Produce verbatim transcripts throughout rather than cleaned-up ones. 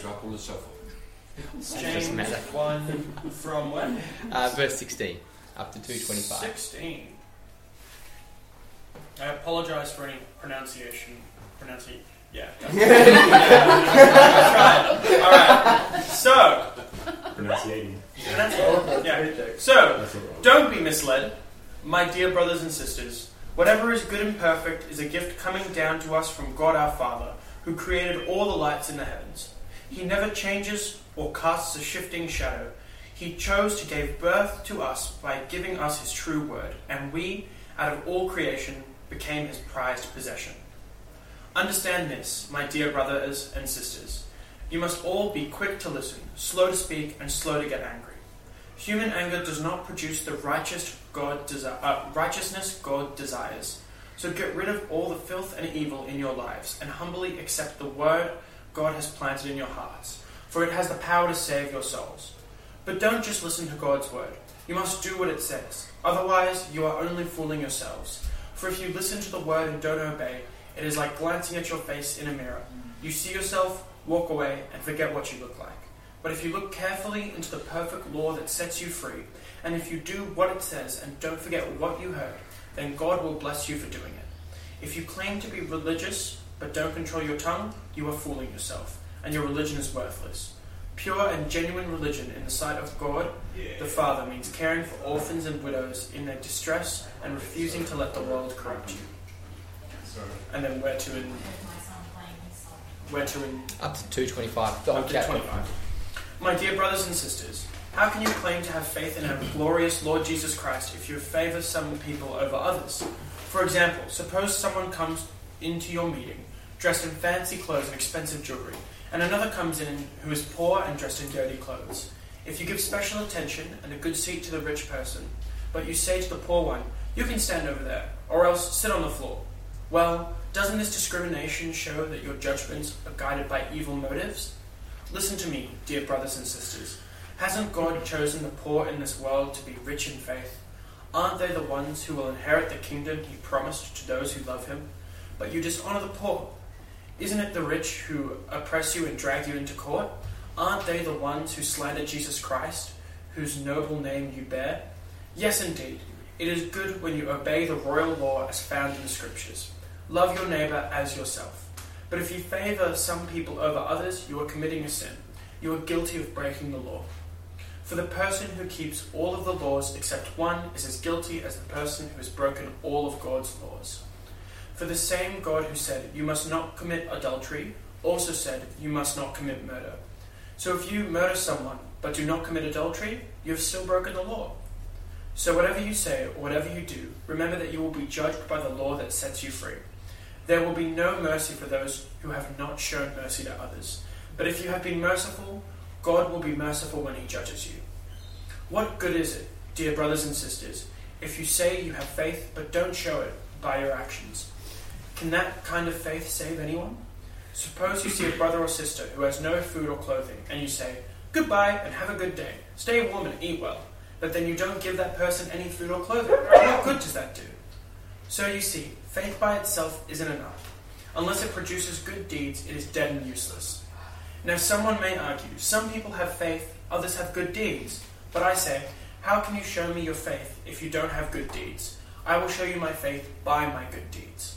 trouble and so forth. James one from what? Uh, verse sixteen up to two twenty-five. sixteen. I apologize for any pronunciation. Pronunciation. Yeah. yeah. That's right. All right. So. Pronunciating. Yeah. So, don't be misled, my dear brothers and sisters. Whatever is good and perfect is a gift coming down to us from God our Father, who created all the lights in the heavens. He never changes or casts a shifting shadow. He chose to give birth to us by giving us his true word, and we, out of all creation, became his prized possession. Understand this, my dear brothers and sisters. You must all be quick to listen, slow to speak, and slow to get angry. Human anger does not produce the righteous God desi- uh, righteousness God desires. So get rid of all the filth and evil in your lives, and humbly accept the word God has planted in your hearts, for it has the power to save your souls. But don't just listen to God's word. You must do what it says. Otherwise, you are only fooling yourselves. For if you listen to the word and don't obey, it is like glancing at your face in a mirror. You see yourself, walk away, and forget what you look like. But if you look carefully into the perfect law that sets you free, and if you do what it says and don't forget what you heard, then God will bless you for doing it. If you claim to be religious but don't control your tongue, you are fooling yourself, and your religion is worthless. Pure and genuine religion in the sight of God, yeah. the Father, means caring for orphans and widows in their distress and refusing to let the world corrupt you. And then where to in... Where to in... Up to two twenty-five. The up to twenty-five. My dear brothers and sisters, how can you claim to have faith in our glorious Lord Jesus Christ if you favour some people over others? For example, suppose someone comes into your meeting dressed in fancy clothes and expensive jewellery, and another comes in who is poor and dressed in dirty clothes. If you give special attention and a good seat to the rich person, but you say to the poor one, "You can stand over there, or else sit on the floor," well, doesn't this discrimination show that your judgments are guided by evil motives? Listen to me, dear brothers and sisters. Hasn't God chosen the poor in this world to be rich in faith? Aren't they the ones who will inherit the kingdom he promised to those who love him? But you dishonour the poor. Isn't it the rich who oppress you and drag you into court? Aren't they the ones who slander Jesus Christ, whose noble name you bear? Yes, indeed. It is good when you obey the royal law as found in the Scriptures. Love your neighbour as yourself. But if you favour some people over others, you are committing a sin. You are guilty of breaking the law. For the person who keeps all of the laws except one is as guilty as the person who has broken all of God's laws. For the same God who said, "You must not commit adultery," also said, "You must not commit murder." So if you murder someone, but do not commit adultery, you have still broken the law. So whatever you say or whatever you do, remember that you will be judged by the law that sets you free. There will be no mercy for those who have not shown mercy to others. But if you have been merciful, God will be merciful when he judges you. What good is it, dear brothers and sisters, if you say you have faith but don't show it by your actions? Can that kind of faith save anyone? Suppose you see a brother or sister who has no food or clothing, and you say, "Goodbye and have a good day. Stay warm and eat well." But then you don't give that person any food or clothing. What good does that do? So you see, faith by itself isn't enough. Unless it produces good deeds, it is dead and useless. Now someone may argue, some people have faith, others have good deeds. But I say, how can you show me your faith if you don't have good deeds? I will show you my faith by my good deeds.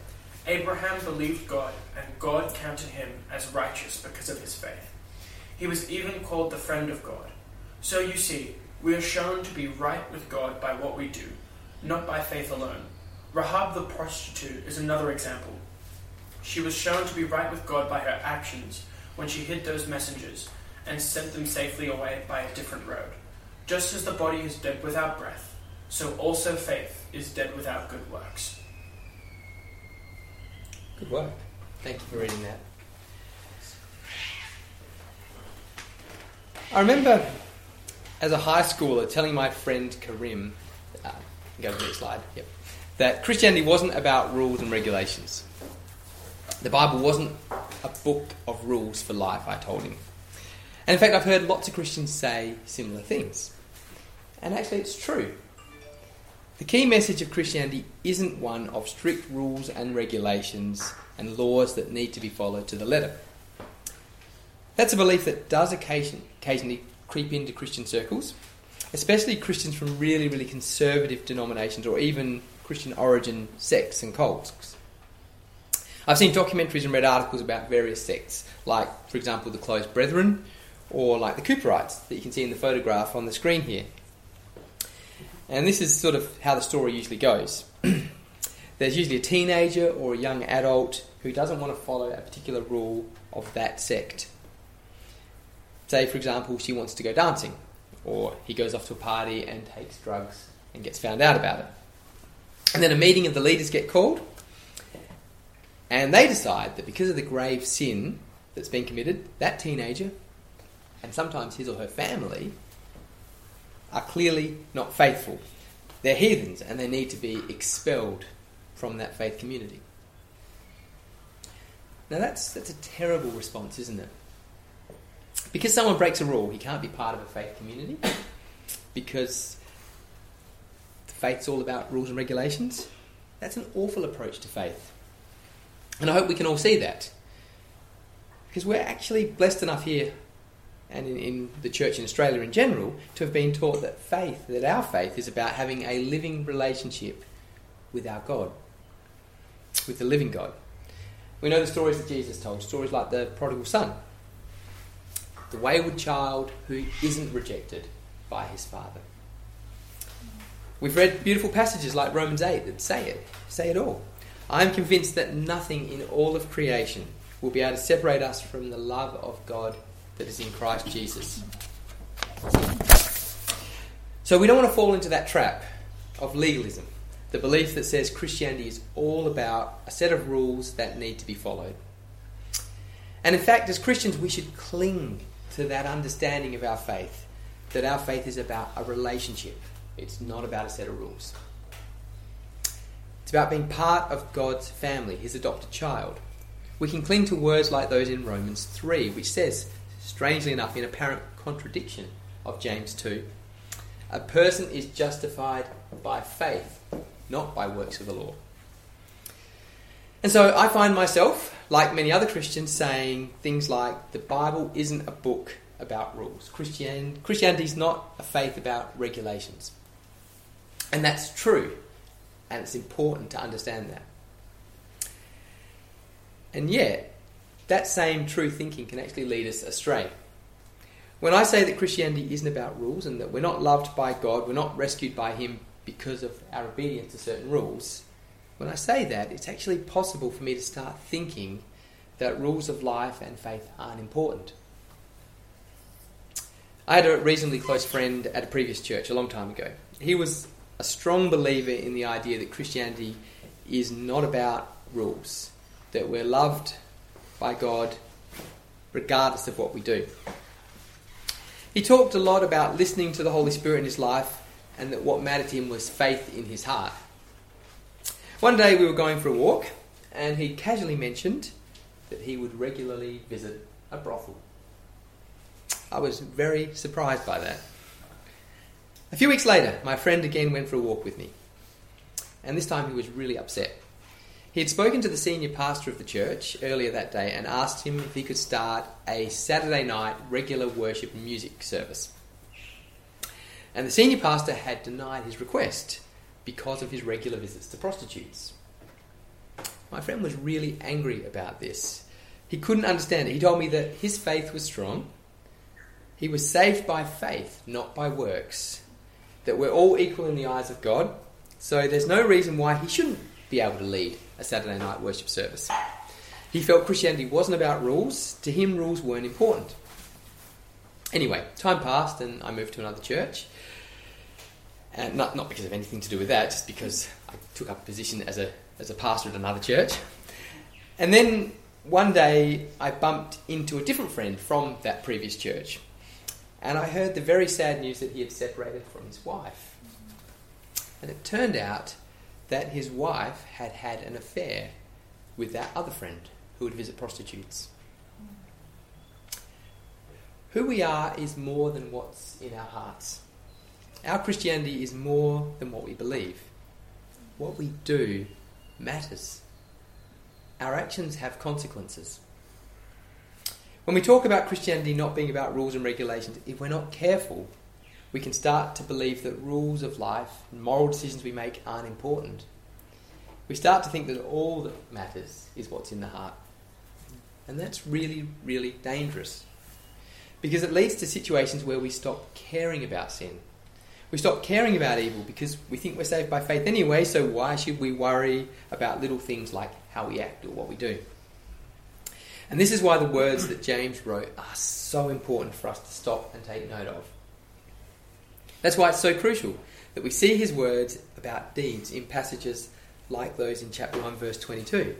Abraham believed God, and God counted him as righteous because of his faith. He was even called the friend of God. So you see, we are shown to be right with God by what we do, not by faith alone. Rahab the prostitute is another example. She was shown to be right with God by her actions when she hid those messengers and sent them safely away by a different road. Just as the body is dead without breath, so also faith is dead without good works. Good work. Thank you for reading that. I remember as a high schooler telling my friend Karim, uh, go to the next slide, yep, that Christianity wasn't about rules and regulations. The Bible wasn't a book of rules for life, I told him. And in fact, I've heard lots of Christians say similar things. And actually, it's true. The key message of Christianity isn't one of strict rules and regulations and laws that need to be followed to the letter. That's a belief that does occasion, occasionally creep into Christian circles, especially Christians from really, really conservative denominations or even Christian origin sects and cults. I've seen documentaries and read articles about various sects, like, for example, the Closed Brethren, or like the Cooperites, that you can see in the photograph on the screen here. And this is sort of how the story usually goes. There's usually a teenager or a young adult who doesn't want to follow a particular rule of that sect. Say, for example, she wants to go dancing, or he goes off to a party and takes drugs and gets found out about it. And then a meeting of the leaders get called, and they decide that because of the grave sin that's been committed, that teenager, and sometimes his or her family, are clearly not faithful. They're heathens, and they need to be expelled from that faith community. Now that's that's a terrible response, isn't it? Because someone breaks a rule, he can't be part of a faith community, because faith's all about rules and regulations. That's an awful approach to faith. And I hope we can all see that. Because we're actually blessed enough here, and in, in the church in Australia in general, to have been taught that faith, that our faith is about having a living relationship with our God, with the living God. We know the stories that Jesus told, stories like the prodigal son, the wayward child who isn't rejected by his father. We've read beautiful passages like Romans eight that say it, say it all. I'm convinced that nothing in all of creation will be able to separate us from the love of God that is in Christ Jesus. So we don't want to fall into that trap of legalism, the belief that says Christianity is all about a set of rules that need to be followed. And in fact, as Christians, we should cling to that understanding of our faith, that our faith is about a relationship. It's not about a set of rules. It's about being part of God's family, his adopted child. We can cling to words like those in Romans three, which says, strangely enough, in apparent contradiction of James two, a person is justified by faith, not by works of the law. And so I find myself, like many other Christians, saying things like, the Bible isn't a book about rules. Christian, Christianity's not a faith about regulations. And that's true, and it's important to understand that. And yet, that same true thinking can actually lead us astray. When I say that Christianity isn't about rules and that we're not loved by God, we're not rescued by him because of our obedience to certain rules, when I say that, it's actually possible for me to start thinking that rules of life and faith aren't important. I had a reasonably close friend at a previous church a long time ago. He was a strong believer in the idea that Christianity is not about rules, that we're loved by God regardless of what we do. He talked a lot about listening to the Holy Spirit in his life, and that what mattered to him was faith in his heart. One day we were going for a walk, and he casually mentioned that he would regularly visit a brothel. I was very surprised by that. A few weeks later, my friend again went for a walk with me, and this time he was really upset. He had spoken to the senior pastor of the church earlier that day and asked him if he could start a Saturday night regular worship music service. And the senior pastor had denied his request because of his regular visits to prostitutes. My friend was really angry about this. He couldn't understand it. He told me that his faith was strong. He was saved by faith, not by works. That we're all equal in the eyes of God, so there's no reason why he shouldn't be able to lead a Saturday night worship service. He felt Christianity wasn't about rules. To him, rules weren't important. Anyway, time passed and I moved to another church. And not, not because of anything to do with that, just because I took up a position as a as a pastor at another church. And then one day I bumped into a different friend from that previous church. and I heard the very sad news that he had separated from his wife. And it turned out that his wife had had an affair with that other friend who would visit prostitutes. Who we are is more than what's in our hearts. Our Christianity is more than what we believe. What we do matters. Our actions have consequences. When we talk about Christianity not being about rules and regulations, if we're not careful, we can start to believe that rules of life and moral decisions we make aren't important. We start to think that all that matters is what's in the heart. And that's really, really dangerous, because it leads to situations where we stop caring about sin. We stop caring about evil because we think we're saved by faith anyway, so why should we worry about little things like how we act or what we do? And this is why the words that James wrote are so important for us to stop and take note of. That's why it's so crucial that we see his words about deeds in passages like those in chapter one, verse twenty-two.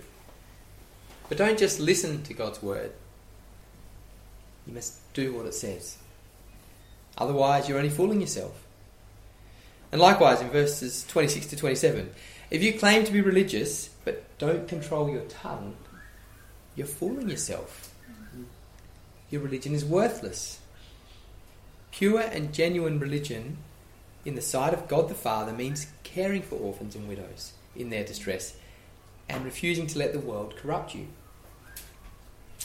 But don't just listen to God's word. You must do what it says. Otherwise, you're only fooling yourself. And likewise, in verses twenty-six to twenty-seven, if you claim to be religious but don't control your tongue, you're fooling yourself. Your religion is worthless. Pure and genuine religion in the sight of God the Father means caring for orphans and widows in their distress and refusing to let the world corrupt you.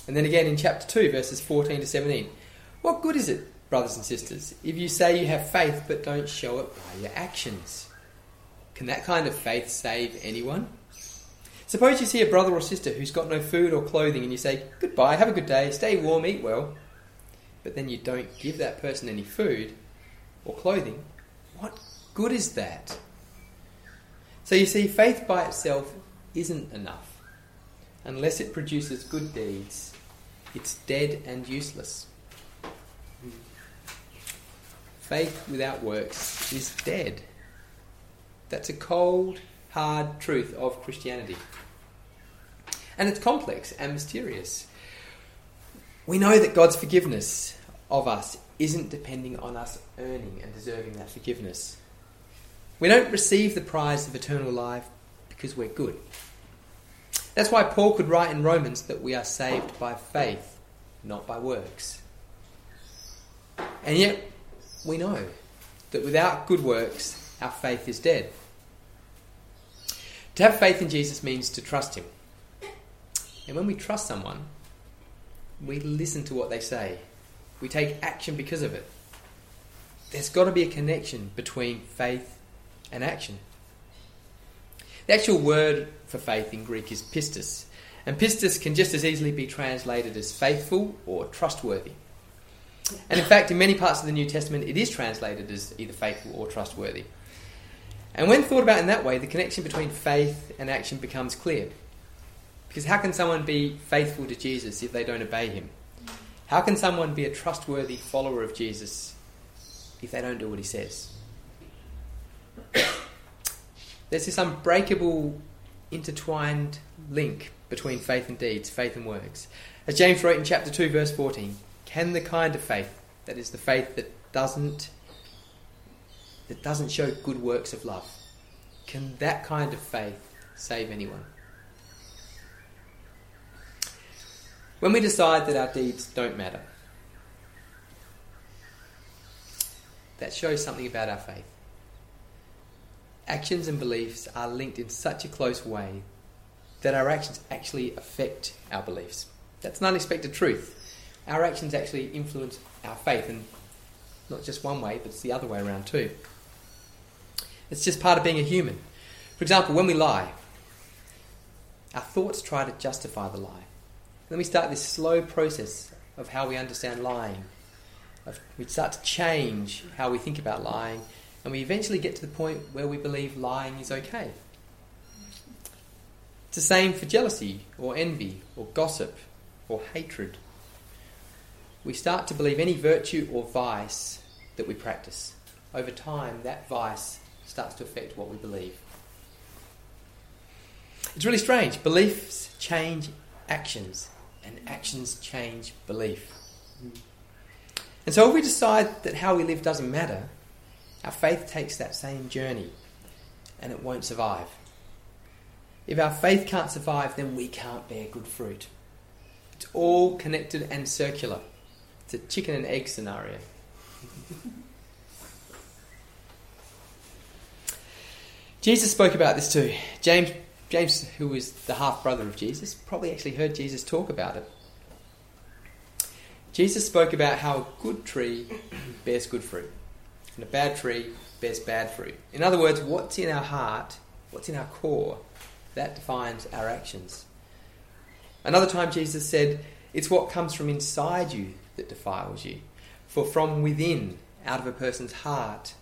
And then again in chapter two, verses fourteen to seventeen. What good is it, brothers and sisters, if you say you have faith but don't show it by your actions? Can that kind of faith save anyone? Suppose you see a brother or sister who's got no food or clothing and you say, goodbye, have a good day, stay warm, eat well. But then you don't give that person any food or clothing. What good is that? So you see, faith by itself isn't enough. Unless it produces good deeds, it's dead and useless. Faith without works is dead. That's a cold, hard truth of Christianity. And it's complex and mysterious. We know that God's forgiveness of us isn't depending on us earning and deserving that forgiveness. We don't receive the prize of eternal life because we're good. That's why Paul could write in Romans that we are saved by faith, not by works. And yet, we know that without good works, our faith is dead. To have faith in Jesus means to trust him. And when we trust someone, we listen to what they say. We take action because of it. There's got to be a connection between faith and action. The actual word for faith in Greek is pistis, and pistis can just as easily be translated as faithful or trustworthy. And in fact, in many parts of the New Testament, it is translated as either faithful or trustworthy. And when thought about in that way, the connection between faith and action becomes clear. Because how can someone be faithful to Jesus if they don't obey him? How can someone be a trustworthy follower of Jesus if they don't do what he says? There's this unbreakable, intertwined link between faith and deeds, faith and works. As James wrote in chapter two, verse fourteen, can the kind of faith, that is the faith that doesn't that doesn't show good works of love, can that kind of faith save anyone? When we decide that our deeds don't matter, that shows something about our faith. Actions and beliefs are linked in such a close way that our actions actually affect our beliefs. That's an unexpected truth. Our actions actually influence our faith, and not just one way, but it's the other way around too. It's just part of being a human. For example, when we lie, our thoughts try to justify the lie. And then we start this slow process of how we understand lying. We start to change how we think about lying, and we eventually get to the point where we believe lying is okay. It's the same for jealousy or envy or gossip or hatred. We start to believe any virtue or vice that we practice. Over time, that vice starts to affect what we believe. It's really strange. Beliefs change actions, and actions change belief. And so if we decide that how we live doesn't matter, our faith takes that same journey and it won't survive. If our faith can't survive, then we can't bear good fruit. It's all connected and circular. It's a chicken and egg scenario. Jesus spoke about this too. James, James, who was the half-brother of Jesus, probably actually heard Jesus talk about it. Jesus spoke about how a good tree bears good fruit, and a bad tree bears bad fruit. In other words, what's in our heart, what's in our core, that defines our actions. Another time Jesus said, it's what comes from inside you that defiles you. For from within, out of a person's heart,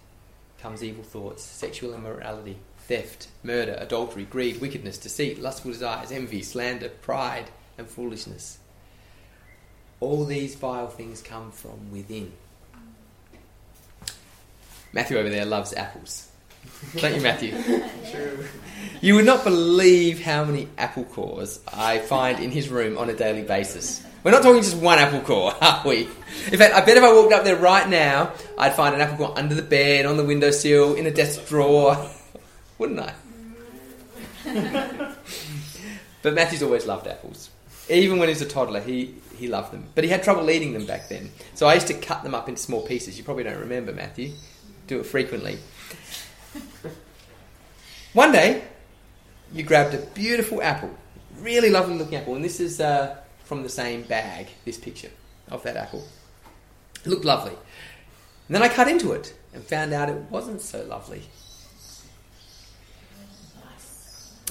comes evil thoughts, sexual immorality, theft, murder, adultery, greed, wickedness, deceit, lustful desires, envy, slander, pride, and foolishness. All these vile things come from within. Matthew over there loves apples. Don't you, Matthew? True. You would not believe how many apple cores I find in his room on a daily basis. We're not talking just one apple core, are we? In fact, I bet if I walked up there right now, I'd find an apple core under the bed, on the windowsill, in a desk drawer. Wouldn't I? But Matthew's always loved apples. Even when he was a toddler, he, he loved them. But he had trouble eating them back then. So I used to cut them up into small pieces. You probably don't remember, Matthew. Do it frequently. One day, you grabbed a beautiful apple, really lovely looking apple, and this is uh, from the same bag, this picture of that apple. It looked lovely. And then I cut into it and found out it wasn't so lovely.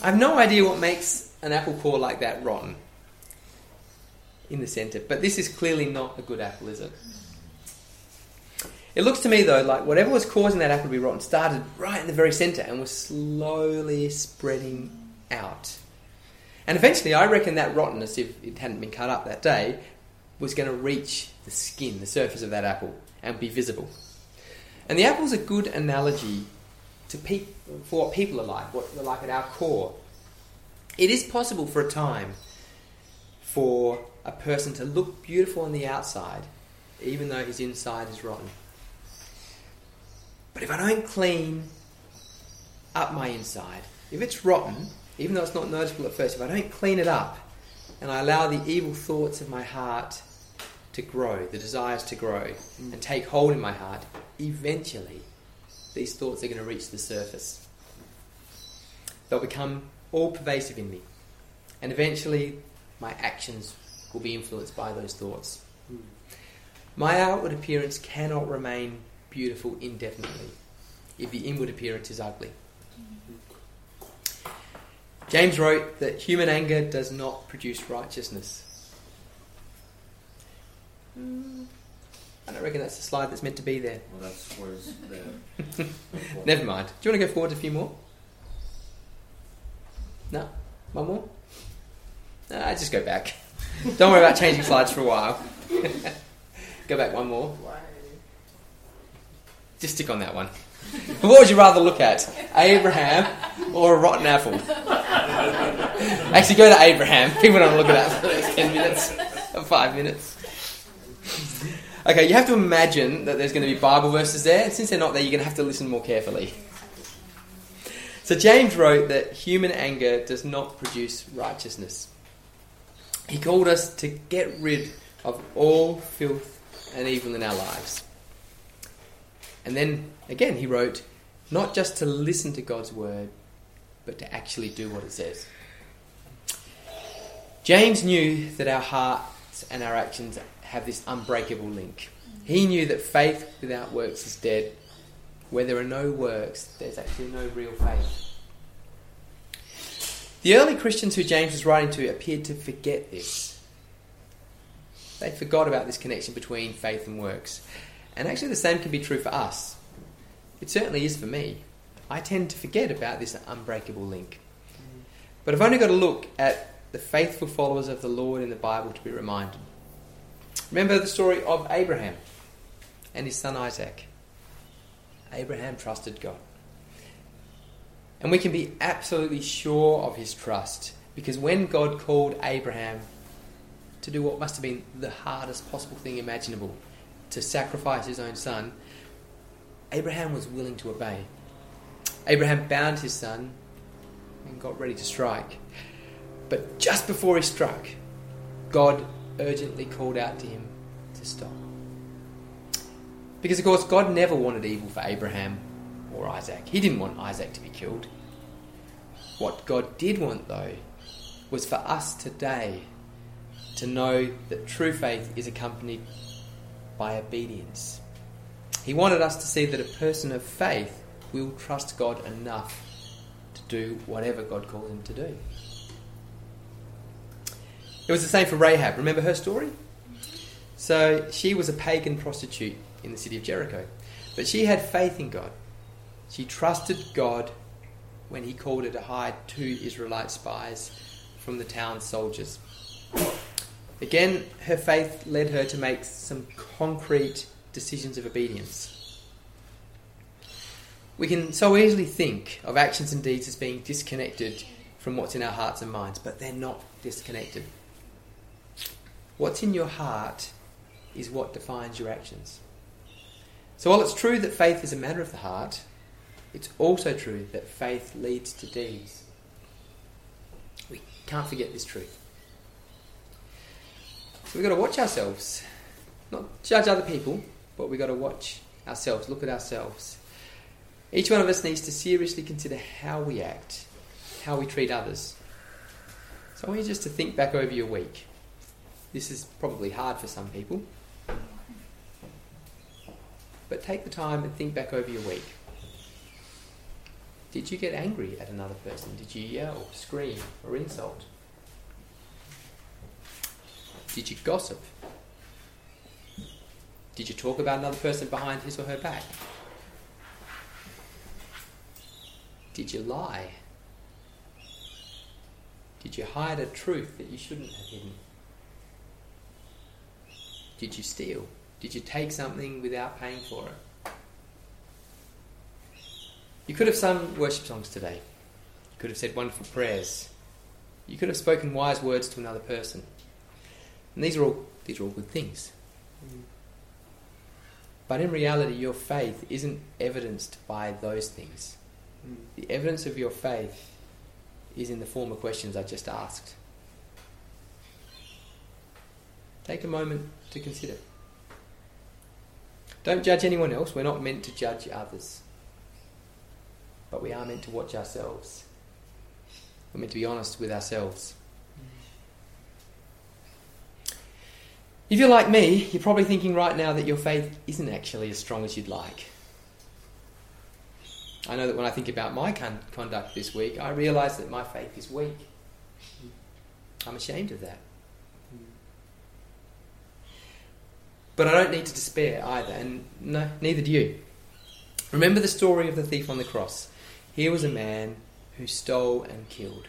I have no idea what makes an apple core like that rotten in the centre, but this is clearly not a good apple, is it? It looks to me, though, like whatever was causing that apple to be rotten started right in the very centre and was slowly spreading out. And eventually, I reckon that rottenness, if it hadn't been cut up that day, was going to reach the skin, the surface of that apple, and be visible. And the apple's a good analogy to pe- for what people are like, what they're like at our core. It is possible for a time for a person to look beautiful on the outside, even though his inside is rotten. But if I don't clean up my inside, if it's rotten, even though it's not noticeable at first, if I don't clean it up and I allow the evil thoughts of my heart to grow, the desires to grow and take hold in my heart, eventually these thoughts are going to reach the surface. They'll become all pervasive in me. And eventually my actions will be influenced by those thoughts. My outward appearance cannot remain beautiful indefinitely if the inward appearance is ugly. James wrote that human anger does not produce righteousness. Mm, I don't reckon that's the slide that's meant to be there. Well, that's where's there. Never mind. Do you want to go forward a few more? No? One more? No, just go back. Don't worry about changing slides for a while. Go back one more. Just stick on that one. But what would you rather look at? Abraham or a rotten apple? Actually, go to Abraham. People don't look at that for the next ten minutes or five minutes. Okay, you have to imagine that there's going to be Bible verses there. And since they're not there, you're going to have to listen more carefully. So James wrote that human anger does not produce righteousness. He called us to get rid of all filth and evil in our lives. And then, again, he wrote, not just to listen to God's word, but to actually do what it says. James knew that our hearts and our actions have this unbreakable link. He knew that faith without works is dead. Where there are no works, there's actually no real faith. The early Christians who James was writing to appeared to forget this. They forgot about this connection between faith and works. And actually the same can be true for us. It certainly is for me. I tend to forget about this unbreakable link. But I've only got to look at the faithful followers of the Lord in the Bible to be reminded. Remember the story of Abraham and his son Isaac. Abraham trusted God. And we can be absolutely sure of his trust, because when God called Abraham to do what must have been the hardest possible thing imaginable, to sacrifice his own son, Abraham was willing to obey. Abraham bound his son and got ready to strike. But just before he struck, God urgently called out to him to stop. Because, of course, God never wanted evil for Abraham or Isaac. He didn't want Isaac to be killed. What God did want, though, was for us today to know that true faith is accompanied by obedience. He wanted us to see that a person of faith will trust God enough to do whatever God calls him to do. It was the same for Rahab. Remember her story? So she was a pagan prostitute in the city of Jericho. But she had faith in God. She trusted God when he called her to hide two Israelite spies from the town's soldiers. Again, her faith led her to make some concrete decisions of obedience. We can so easily think of actions and deeds as being disconnected from what's in our hearts and minds, but they're not disconnected. What's in your heart is what defines your actions. So while it's true that faith is a matter of the heart, it's also true that faith leads to deeds. We can't forget this truth. So we've got to watch ourselves, not judge other people, but we've got to watch ourselves, look at ourselves. Each one of us needs to seriously consider how we act, how we treat others. So I want you just to think back over your week. This is probably hard for some people. But take the time and think back over your week. Did you get angry at another person? Did you yell, scream, or insult? Did you gossip? Did you talk about another person behind his or her back? Did you lie? Did you hide a truth that you shouldn't have hidden? Did you steal? Did you take something without paying for it? You could have sung worship songs today. You could have said wonderful prayers. You could have spoken wise words to another person. And these are all these are all good things. But in reality, your faith isn't evidenced by those things. The evidence of your faith is in the form of questions I just asked. Take a moment to consider. Don't judge anyone else. We're not meant to judge others. But we are meant to watch ourselves. We're meant to be honest with ourselves. If you're like me, you're probably thinking right now that your faith isn't actually as strong as you'd like. I know that when I think about my con- conduct this week, I realise that my faith is weak. I'm ashamed of that. But I don't need to despair either, and no, neither do you. Remember the story of the thief on the cross. Here was a man who stole and killed.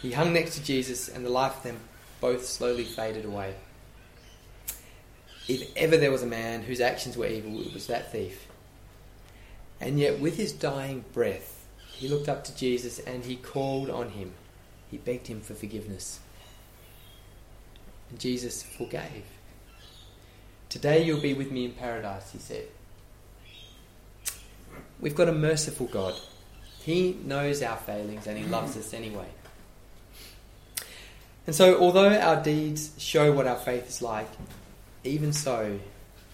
He hung next to Jesus, and the life of them both slowly faded away. If ever there was a man whose actions were evil, it was that thief. And yet with his dying breath, he looked up to Jesus and he called on him. He begged him for forgiveness. And Jesus forgave. Today you'll be with me in paradise, he said. We've got a merciful God. He knows our failings and he loves us anyway. And so although our deeds show what our faith is like, even so,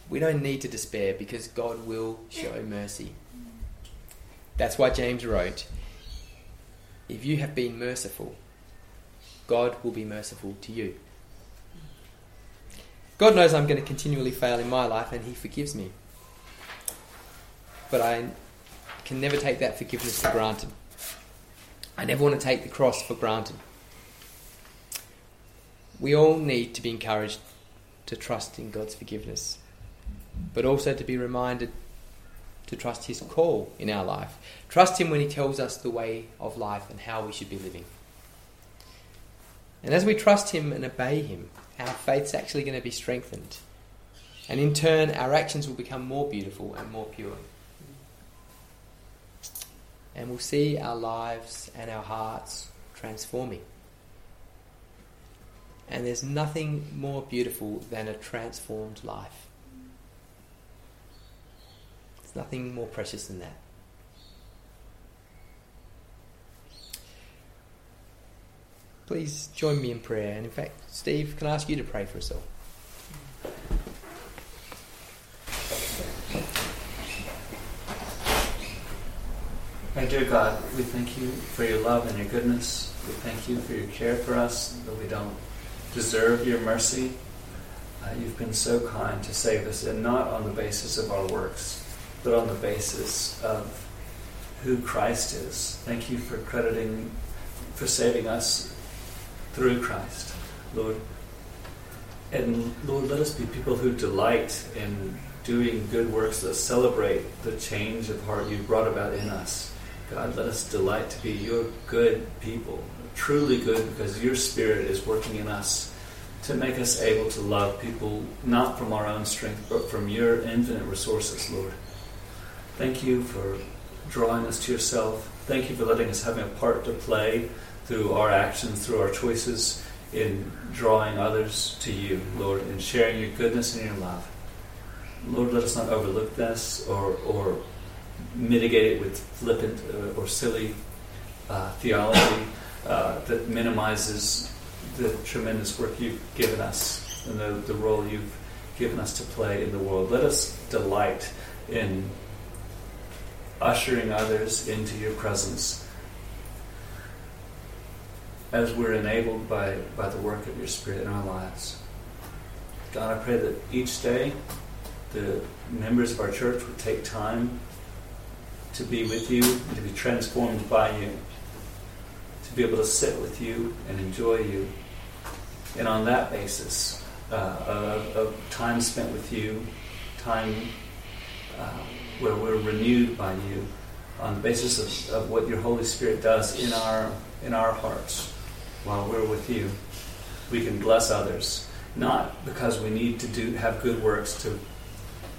we don't need to despair because God will show mercy. That's why James wrote, if you have been merciful, God will be merciful to you. God knows I'm going to continually fail in my life and he forgives me. But I can never take that forgiveness for granted. I never want to take the cross for granted. We all need to be encouraged to trust in God's forgiveness, but also to be reminded to trust his call in our life. Trust him when he tells us the way of life and how we should be living. And as we trust him and obey him, our faith's actually going to be strengthened. And in turn, our actions will become more beautiful and more pure. And we'll see our lives and our hearts transforming. And there's nothing more beautiful than a transformed life. There's nothing more precious than that. Please join me in prayer. And in fact, Steve, can I ask you to pray for us all? Our dear God, we thank you for your love and your goodness. We thank you for your care for us, though we don't deserve your mercy. Uh, you've been so kind to save us, and not on the basis of our works, but on the basis of who Christ is. Thank you for crediting, for saving us through Christ, Lord. And Lord, let us be people who delight in doing good works that celebrate the change of heart you brought about in us. God, let us delight to be your good people, truly good, because your Spirit is working in us to make us able to love people, not from our own strength, but from your infinite resources, Lord. Thank you for drawing us to yourself. Thank you for letting us have a part to play through our actions, through our choices, in drawing others to you, Lord, and sharing your goodness and your love. Lord, let us not overlook this or or mitigate it with flippant or silly uh, theology uh, that minimizes the tremendous work you've given us and the, the role you've given us to play in the world. Let us delight in ushering others into your presence as we're enabled by, by the work of your Spirit in our lives. God, I pray that each day the members of our church would take time to be with you, to be transformed by you, to be able to sit with you and enjoy you. And on that basis, uh, of, of time spent with you, time uh, where we're renewed by you, on the basis of, of what your Holy Spirit does in our in our hearts while we're with you, we can bless others. Not because we need to do have good works to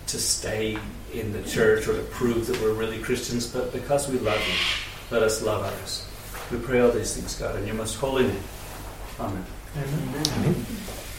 to stay in the church or to prove that we're really Christians, but because we love you, let us love others. We pray all these things, God, in your most holy name. Amen. Amen. Amen.